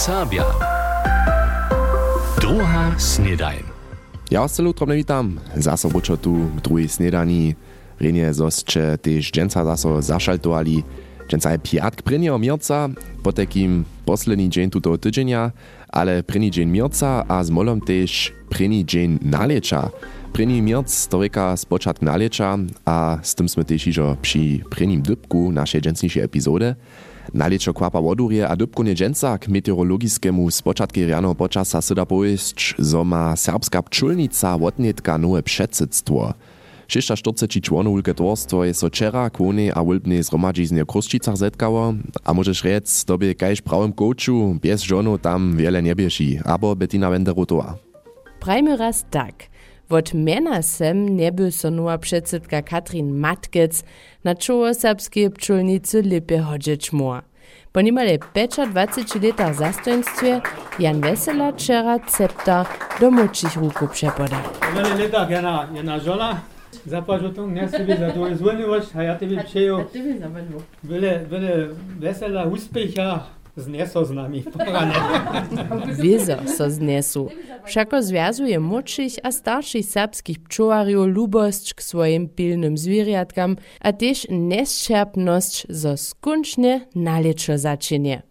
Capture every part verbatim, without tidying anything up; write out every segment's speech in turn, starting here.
Serbia. Druha snědań. Ja vás celú trobne vítam. Zaso bučo tu v druhej snedaní. Renie zosče tež dženca zaso zašaltovali. Dženca je piatk prvního mierca, potekým posledný džen tuto týdženia, ale první džen mierca a s molom tež první džen nalieča. První mierc to reka spočatk nalieča a s tým sme tež ižo pri prvním dybku našej džencnejšej epizóde. Naliečo kvapa vodurje a dybkunje dženca k meteorologiskemu spočatke riano počasa se da poviesť, zo má serbska pčulnica wotnetka nové předsedstvo. šesťdesiatštyri čłonulke dworstwo je so čera, kvone a wulbne zromadžizne v Kruščicach zetkało, a môžeš rec, tobie kajš pravým kouču, bez žonu tam wiele nebieši, abo Bettina Wenderutová. Prajmy raz tak. Wot menasem nebyl so nowa předsedka Katrin Matkec na czoło serbskiej pčulnicy Lipe hodžić mór. Po niemale dwadzieścia pięć letach zastojenstwie Jan Wesela czera cepta do młodszych ruku przepoda. Po niemale letach jedna, jedna żona zapłacił tą, nie sobie za to zwolniłość, a ja tebie przyjął wiele, wiele wesela, uspecha. Zneso z nami, porane. Wiezo so znesu. Wszako związuje młodszych a starszych serbskich pczołariów lubość k swoim pilnym zwierjatkam, a też nesczerpność zo skończne naleczo zaczynie.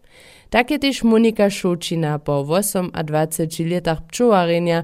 Tak je też Monika Šučina po dwadzieścia osiem letach pczołarenia,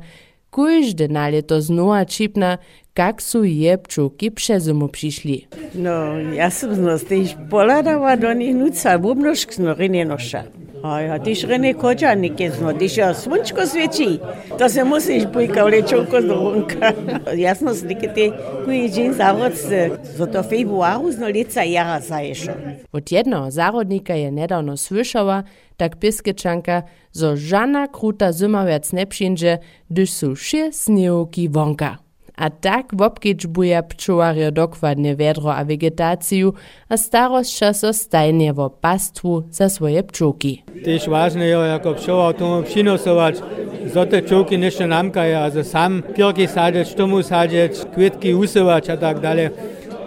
każdy naleto znowa čipna, jak su je pčołki przezumu przyszli. No, ja sam znowu też poladała do nich nuca, bubnożkno, rynie nosza. A ja też rynie kodzianik zno, też ja słończko świeci. To się musisz bójkał leczonko z rąka. Jasno, zliki te kuj dzień zawod z to februaru zno leca jara zajeszą. Od jednego zarodnika je niedawno słyszała, tak piskeczanka, że żadna kruta zima wiec nie przyjdzie, gdyż są sze sniełki wonka. A tak wopkić buja pczołario dokładnie wiadro a wegetaciju, a starość czaso stajnie w pastwu za swoje pczołki. Też ważne jest, jako pczoła to przynosować. Za te pczołki jeszcze namkają, a sam pierki sadzić, tomu sadzić, kwietki usuwać a tak dalej.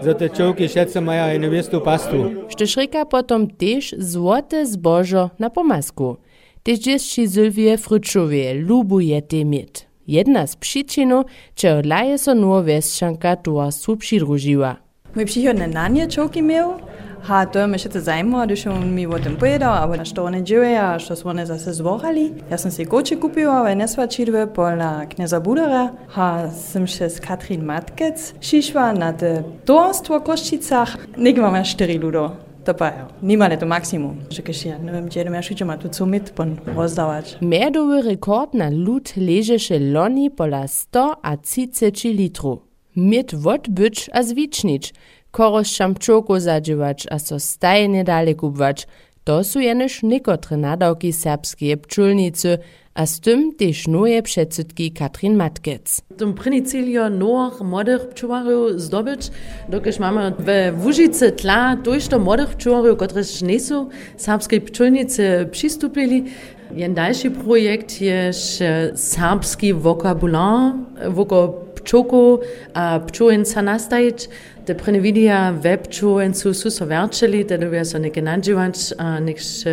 Za te pczołki szedce mają niewiestą pastwu. Sztyszryka potom też złote zbożo na pomasku. Też dzieci Sylwie Fryczowie lubuje te mit. Jedna z przyczyn, czego jest so nowa wieśczanka, która się przydrużyła. Mój przychodny nanie czołki miał, a to mi się zajmowało, gdyż on mi o tym powiedział, ale na co one dzieje, a co one zase zwochali. Ja sam się kocie kupiła, ale nie swaczydły pola knieza Budara, a sam się z Katrin Matkec przyszła na te dworstwo w Kruščicach. Niech mam cztery ludo. To pa, niemale to maksimum. Rzekasz, ja nie wiem, czy jeszcze ma tu co mit, pan rozdawać. Mierdowy rekord na lód leżesze loni pola sto trzydzieści litru. Mit wod być a zwicznicz. Korosz szampczoko zadziewać, a so stajnie dalej kupwać. To są jeniż niekotre nadawki serbskiej pczulnicy, a z tym też nowe przedsudki Katrin Matkec. Tym první cíl je nowych młodych pczołarów zdobyć, dokiż mamy we Łużyce tla dojścia młodych pczołarów, którzy nie są serbskiej pczulnicy przystąpili. Jeden dalszy projekt jest serbski wokabular, wokab pčoku a pčojenca nastajić. Te prenevidija ve pčojencu su so verčeli, te dobija so neke nadživač, a nekš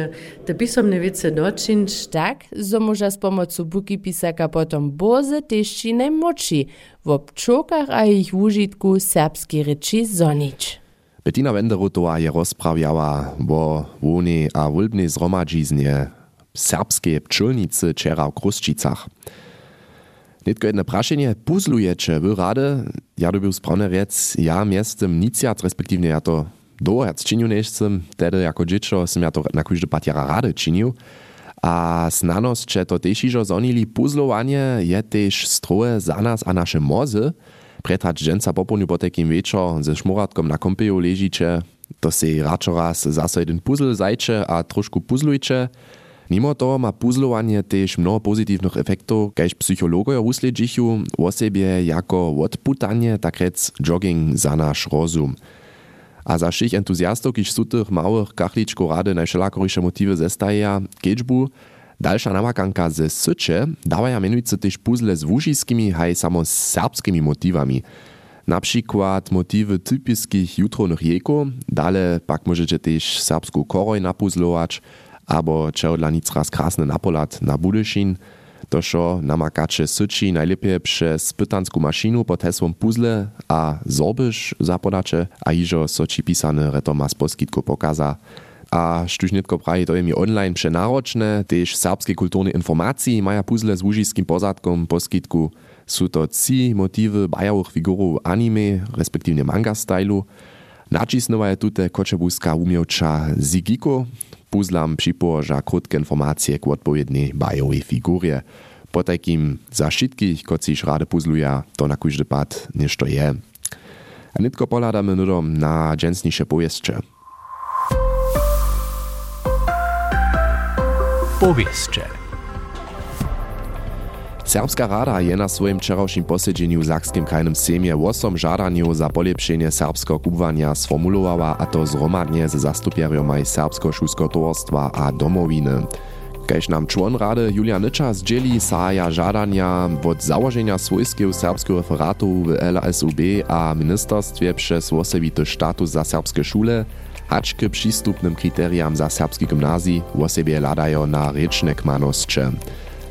te pisomne vice dočinč. Tak, zo moža s pomocu buki pisaka potom boze tešči najmoči v pčokach a jih užitku serbski reči zonič. Bettina Wenderutová je rozpravjava o voni a vulbni zromadžiznje serbske pčulnice čera v Kruščicach. Netko jedno prašenje puzluje, če byl rade, ja dobil spravne rec, ja miestem nic jac, respektivne ja to doherc činil nešcem, tedy jako džičo sem ja to na kujžde patjara rade činil. A znanost, če to tešižo zonili puzlovanje, je tež stroje za nas a naše moze. Pretrač dženca popolnju potekim večer ze šmoratkom na kompeju leži, če to se račo raz zaso jeden puzl zajče a trošku puzlujče. Mimo toho má puzlovanie tež mnoho pozitívnych efektov, kež psychológoja usledžichu o sebe jako odputanie, tak rec jogging za náš rozum. A za všich entuziastov, kiž sú tých malých kachličkov rade najšelakoryše motive zestaja, kežbu, dalša namakanka ze Syče dávaja menujúce tež puzle s vúžiskými aj samo serbskými motivami. Napríklad motivy typických jutrovných riekov, dále pak môžete tež serbskú koroj napuzlovať, albo čeho dla nic raz krásny napolat na budušin, to šo namakače syči najlepie přes pytansku mašinu pod hesłom puzzle a zorbyš zapodače a jižo soči pisane retoma z poskytku pokaza. A štuž netko praji, to je mi online přenáročne, tež serbské kulturné informácii maja puzzle s łužiským pozadkom poskytku. Sú to tři motivy bajavých figurov anime, respektívne manga stylu. Načísnova je tute kočebuská umievča Zigiko. Puzzlam připoža krutke informácie k odpovednej bajovej figurie. Po takým za všetkých, kociž ráde puzzluja, to na kúždy pad nešto je. A netko pohľadáme nudom na dženstniše poviesče. Poviesče. Serbska rada je na swoim wczorajszym posiedzeniu w Zakskim krajnym sejmie osiem żadaniu za polepszenie serbskiego kubwania sformulowała, a to zromadnie ze zastupiariomaj serbsko-szulskiego towarstwa a domowiny. Kajż nam człon rady Julia Nycza zdzieli saja żadania od założenia swojskiego serbskiego referatu w el es u be a ministerstwie przez osobity status za serbskie szule, acz k przystupnym kryteriam za serbskie gimnazji osobie ladają na ryczne kmanoszcze.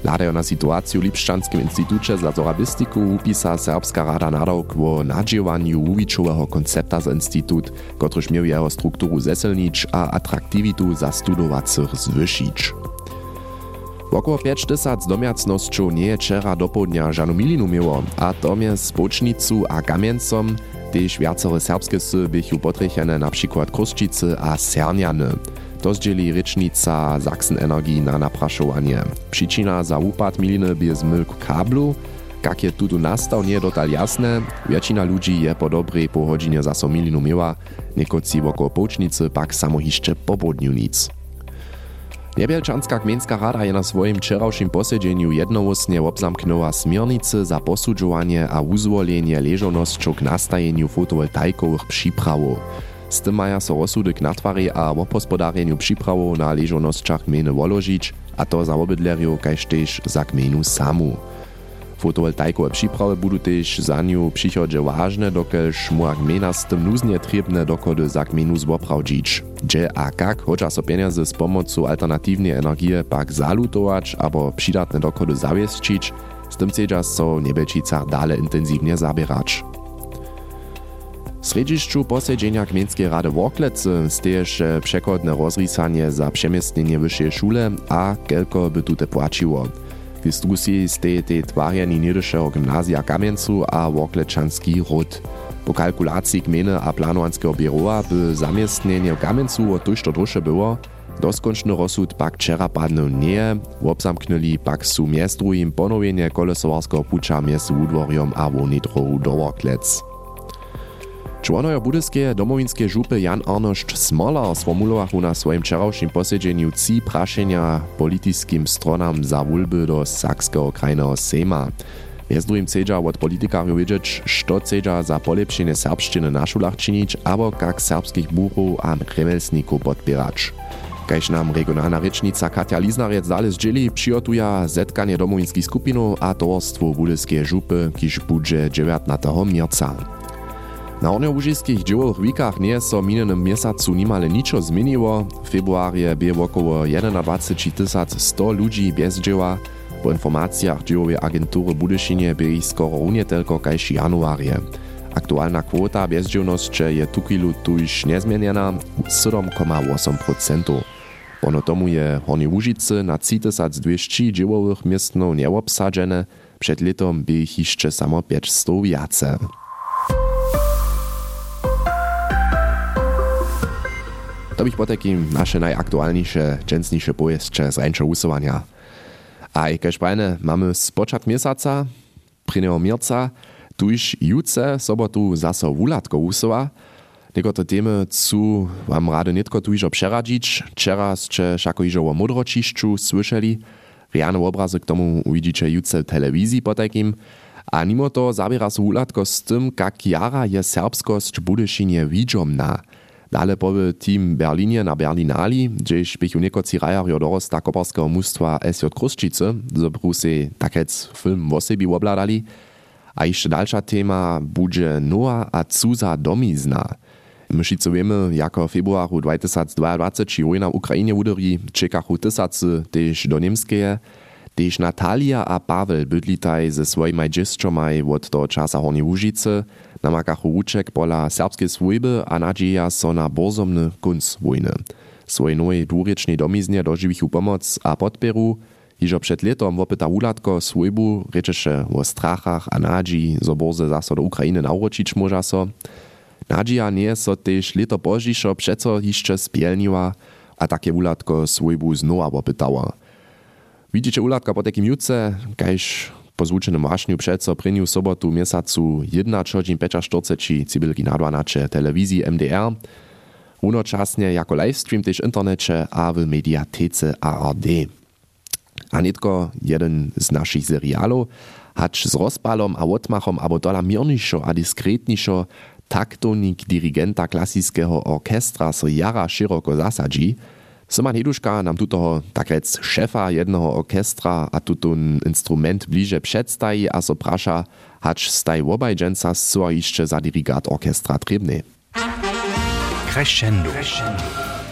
Ladają na sytuację w Lipszczanskim Instytucie za Zorabistyku upisa Serbska Rada Nadawk o nadziewaniu łubiczowego koncepta za Instytut, kotryż miał jego strukturu zeselnicz a atraktivitu za studowacych zwyšić. Około pięćdziesiąt domiacnością nie je czera do południa żadną milinu miło, a tom je spocznicu a kamiencom, tež wiacore serbskie sy bychu potrechane na przykład Kruszczycy a Serniany. To zdzieli rycznica Zaksen Energii na napraszowanie. Przyczyna za upad miliny bez mylk kablu, jak je tutu nastał, nie dotal jasne. Wieczina ludzi je po dobrej po godzinie za so milinu miła, niekoci wokół połcznicy pak samo jeszcze po południu nic. Niebielczanska gmieńska rada je na swoim wczorajszym posiedzeniu jednogłośnie obzamknęła smiernicy za posudzowanie a uzwolenie leżonością k nastajeniu fotowoltaikowych przyprawów. Z tym maja so rozsudek natwary a opospodarieniu przyprawu na leżonościach gminy woložić, a to za obydleriu kajž tež za gminu samu. Fotowoltaikowe przyprawy budu tež za nią przychodzie ważne, dokelż moja gmina z tym nuznie trybne dokody za gminu zwoprawdzić. Gdzie a kak chociaż so pieniazy z pomocą alternatywnej energie pak zalutować albo przydatne dokody zawiescić, z tym chcedza so niebečica dale intensywnie zabierać. Sredziszczu posiedzenia Gmieńskiej Rady Worklecy steje się przekodne rozrysanie za przemieszczenie wyższej szule, a kelko by tute płaciło. W dyskusji steje te twarjeni niedyszeho gimnazja Kamieńcu a Workleczanski Ród. Po kalkulacji gminy a planowanskiego biuroa by zamieszczenie w Kamieńcu o tuż to drusze było, doskończny rozsud pak czera padnął nie, obzamknęli pak su miestru im ponowienie kolesowarskiego pucza między udworiom a wonidrohu do Worklec. Čłonojo budyskie domowinské župy Jan Arnošt Smolar sformulowachu na swoim wczorajszym posiedzeniu trzy praszenia politickim stronam za wólby do Sakskiego krajnego sejma. Między drugim chcedza od politikariów wiedzieć, co chcedza za polepšenie serbszczyny na šulach činić, albo jak serbskich buchów a remelsników podpierać. Kajž nam regionalna rečnica Katja Liznarec dale zdjeli przygotuja zetkanie domovinskich skupinów a towarstwo budyskie żupy, kiż budże dziewiętnastego marca. Na onjobužiských dživových víkach nie so minenym miesacu nimale ničo zmieniło. W februarie bie około jedenadwadseć tysięcy sto ludzi bez dživa. Po informacjach dživowej agentury Budyšinie bie ich skoro unie tylko kajž januarie. Aktualna kvota bez dživnosće je tukilu tuž nezmienjena siedem przecinek osiem procent. Ono tomu je Hornje Łužice na trzy tysiące dwieście dživowych miestnów nieobsadzene. Przed letom bie ich jeszcze samo pięćset viace. To bych po takim nasze najaktualniejsze, dżęsniejsze pojezdcze z rańczego usuwania. A jak już panie, mamy z początku miesiąca, przynego mierca, tuż jutro, sobotu zaso wulatko usuwa. Tylko to temy, co wam rady nitko tuż obszeradzić, teraz czy szako iżo o modroczyszczu słyszeli. Riany obrazek tomu uwidzicie jutro w telewizji po takim. A mimo to zabiera so wulatko z tym, jak jara je serbskość Budyšinie widzomna. Dale powy team Berlinie na Berlinali, gdzieś bych u niekoci rajach jodorosta koparskiego mustwa es jot Kruszczycy, zobru se takec film wosebi obladali. A jeszcze dalsza tema budże noa a cuza domizna. Myszycowiemy, jako w februaru dwa tysiące dwudziestego wojna w Ukrainie udari, czekachu tysacy, też do Niemskie, też Natalia a Paweł bydlitaj ze swoimi dziewczomaj od do czasa Horni Łużycy, namakachu łuczek pola serbskiej swojby, a nadzieja so na borzomny kunc wojny. Swojej nowej dwurycznej domiznie dożywichu pomoc a podpieru, iżo przed letom wopyta ulatko swojbu rzeczesze o strachach a nadziei, zo borze zaso do Ukrainy nauroczyć może so. Nadzieja nie so też leto pożdżiszo przeco jeszcze spielniła, a takie ulatko swojbu znowa wopytała. Widzicie ulatka po takim jutce, kajż po złuczonym waśniu przeco prynił sobotu miesacu jedna czterdzieści pięć cybylki na dwanaście telewizji M D R, unoczasnie jako livestream też w internecie a w mediatece A R D. A netko jeden z naszych serialów hacz z rozpalom a odmachom abo dola mierniszo a dyskretniszo taktonik dirigenta klasyckiego orkestra so jara szeroko zasadzi. Soman Heduška nam tutoho takrec szefa jednego orkestra a tutun instrument bliže przedstaji a so prasza hacz staj wobaj dżęca so jeszcze za dirigat orkestra trebny. Crescendo.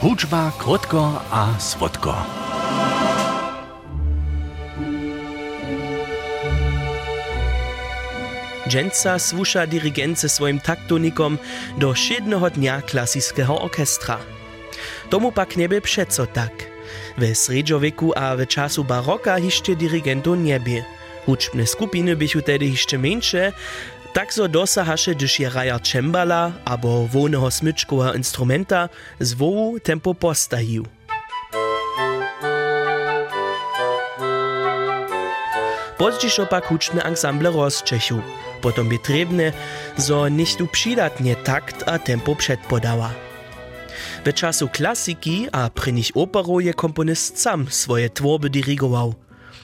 Hudžba krótko a swotko. Dżęca słusza dirigent ze swoim taktonikom do siedmego dnia klasyckiego orkestra. Tomu pak nie by przeco tak. We sredżowieku a we czasu baroka jeszcze dirigentu nie by. Hudżbne skupiny bychu tedy jeszcze mniejsze, tak so dosahaše, gdyż je raja čembala abo wolneho smyczkowa instrumenta z wołu tempo postahił. Pozdzieszo pak hudżbne ensemble rozczechu. Potom by trebne, zo nicht uprzydatnie takt a tempo przedpodała. We czasu klasiki a prynich operu je komponist sam swoje tworby dirigował.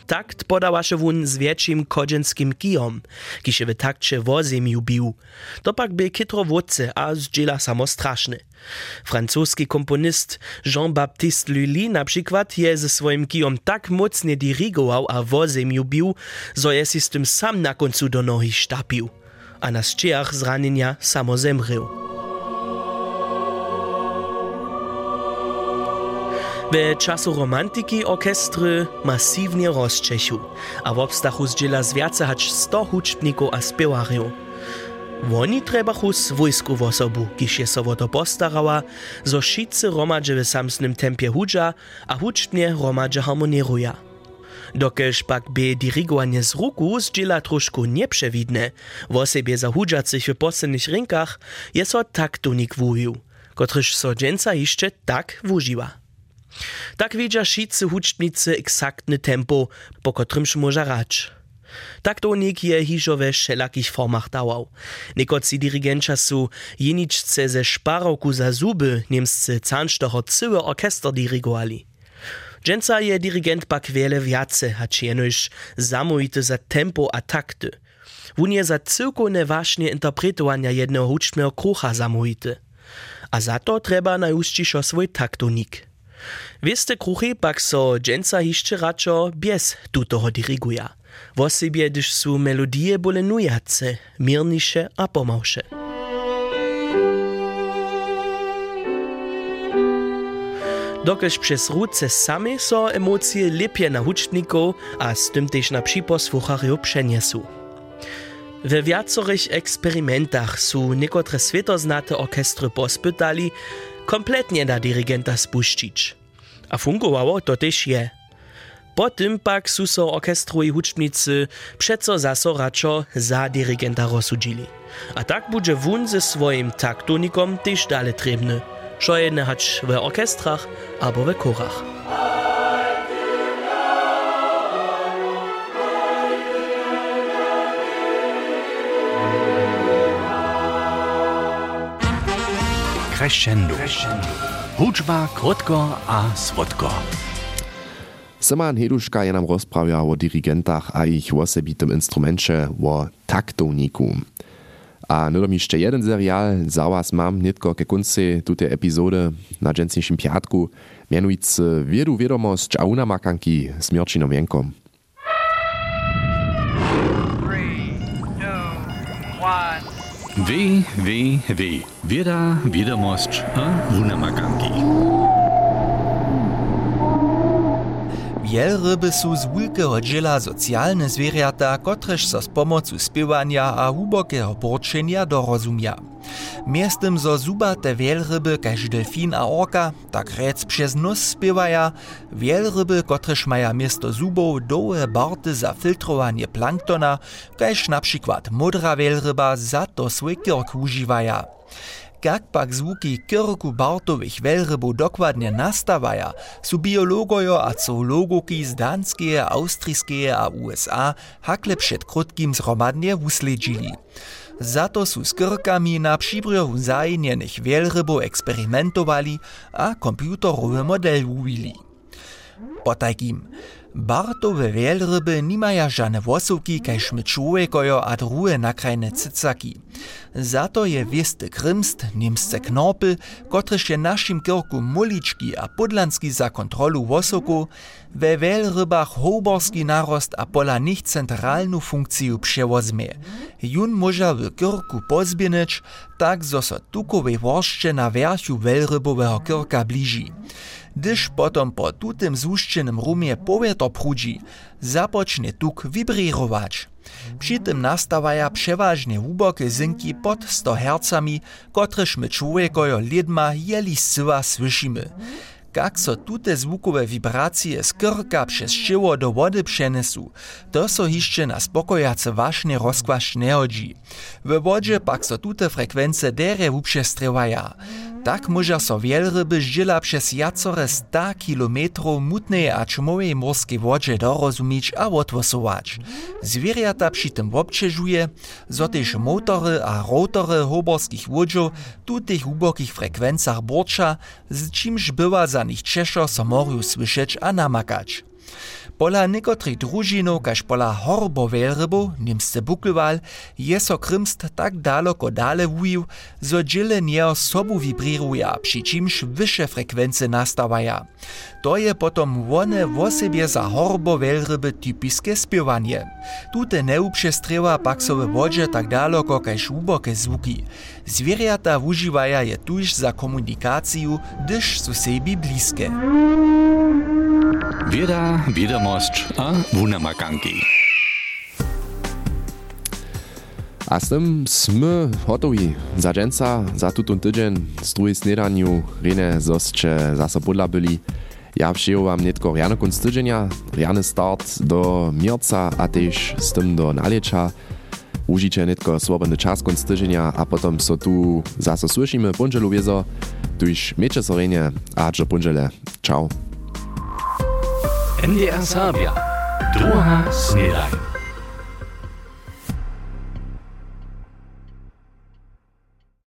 Takt podawaše wun z większym kodżenskim kijom, kiż w takcie wozemiu bił. To pak by kytro wodce a zdziela samo straszne. Francuski komponist Jean-Baptiste Lully na przykład je ze swoim kijom tak mocnie dirigował a wozemiu bił, zo je si z tym sam na końcu do nohy sztapił. A na ściach z ranienia samo zemrył. We czasu romantyki orkestry masywnie rozczechu, a w obstachu zdziela z wiace hacz sto huczbników a spiewarów. Woni treba chus wojsku w osobu, kiż je sowo to postarała, zo wszyscy romadże w samsnym tempie hudża, a huczbnie romadże harmonieruja. Dokelż pak by dirigowanie z ruku zdziela troszkę nieprzewidne, w osobie za hudżacych w poslednich rynkach je so taktonik wujił, kotryż so dżęca jeszcze tak wużyła. Tak widzi wszyscy hucznicy eksaktne tempo, po kotrymż może rać. Taktonik je hiżo we wszelakich formach dałał. Niekoci dirigencza su jeniczce ze szparowku za zuby niemscy cansztoho cyły orkester dirigowali. Dżęca je dirigent pak wiele wiace, hacz jenoś zamówity za tempo a takty. Wun je za cyrkone ważne interpretowania jednego hucznego krucha zamówity. A za to trzeba najuściszo swój taktonik. Wieste kruchy pak so dżęca jeszcze raczo bez tutoho diriguja. W osobie, gdyż su melodie bole nujace, miernisze a pomałsze. Dokelż przez ruce same so emocje lepie na huczniku, a z tym też na przyposłuchariu przeniesu. We wiacorych eksperymentach su niekotre światoznate orkestry pospytali, kompletnie na dirigenta spuścić. A fungowało to też je. Po tym pak suso orkestru i huczbnicy przeco zaso raczo za dirigenta rozsudzili. A tak budże wun ze swoim taktonikom też dalej trebny. Szo jedne hacz w orkestrach albo w korach. Crescendo. Hudžba krótko a swotko. Soman Heduška je nam rozprawia o dirigentach a ich osobitym instrumencie, o taktoniku. A nudom jeszcze jeden serial, za was mam nitko ke kunci tute epizody na dżęcniejszym piatku, mianujc Wiedu Wiedomość a unamakanki z Mierčinom Jenkom. Weh, weh, weh. Wir da, wieder most, a Wunamagangi. Wiele ryby su z wulke rodzila socjalne zwierzęta, kotreż so z pomocą spiewania a głębokiego poruszenia dorozumia. Miestem zo zuba te wielryby, kaž delfin a orka, tak rec przez nos spiewaja, wielryby, kotrež maja miesto zubov dołe barty za filtrowanie planktona, kaž na przykład modra wielryba za to swój kierk używaja. Jak pak zvuki kierku bartových wielrybów dokładnie nastawaja, su biologojo a zoologoki z Danskie, Austrijskie a U S A hakle przed krótkim zromadnie usledźili. Zato su z kierkami na przybrzeżu zajenjenych wielrybów eksperymentowali a komputerowy model uwili. Potajkim, bartowe wielryby nimaja żadne wosoki, kaž my człowiekojo a druhe nakrajne cycaki. Zato je wieste krymst, niemsce knorpy, kotrež je našim kierku mulički a podlanski za kontrolu wosoku, we wielrybach hoborski narost a pola nich centralnu funkciju převozme. Jun moža w kierku pozbienić, tak zo so tukowej woršče na verchu wielrybowego kierka bliži. Dyż potom po tutym zuszczenym rumie powieto prudzi, zapocznie tuk wibrerować. Przy tym nastawaja przeważnie głębokie zynki pod sto hercami, kotreż my człowiekojo ledma jeli zsyła słyszymy. Jak so tute zvukowe wibracje z kierka przez ciało do wody przenesu, to so jeszcze na spokojace ważny rozkwasz nie chodzi. W wodzie pak so tute frekwencje dere uprzestrywaja. Tak może so wielryby zdziela przez jacore sto kilometrów mutnej a czmowej morskiej wodzie dorozumieć a odwosować. Zwierzęta przy tym obczeżuje, zo też motory a rotory hoborskich wodziów tutych głębokich frekwencjach borcza, z czymż była za nich cieszo so moriu słyszeć a namakać. Pola niekotrych drużinów, kaž pola horbowielrybu, niemsce buklwal, je so krymst tak daleko dale wujił, zo dziele nieo sobu wibriruje, przy czymś wyższe frekwencje nastawaja. To je potom one wo sobie za horbowielryby typiskie spiewanie. Tute neuprzestrywa pak so w wodzie tak daleko, kaž głębokie zvuki. Zwierzęta używaja je tuż za komunikację, gdyż su sebi bliskie. Wieda, wiadomość a wunamakanki. A z tym smy hotowi za dżęca, za tutun tydzień, z drugiej śniadaniu, rene zosce za sobodla byli. Ja przyjął wam netko rano kunst tydzienia, rany start do mierca, a też z tym do nalecza. Użycie netko swobodny czas kunst tydzienia, a potem so tu za so słyszymy, punżelu wiezo, tuż miecze so renie, a dżo punżele. Ciao. M D R Serbja. Druha snědań.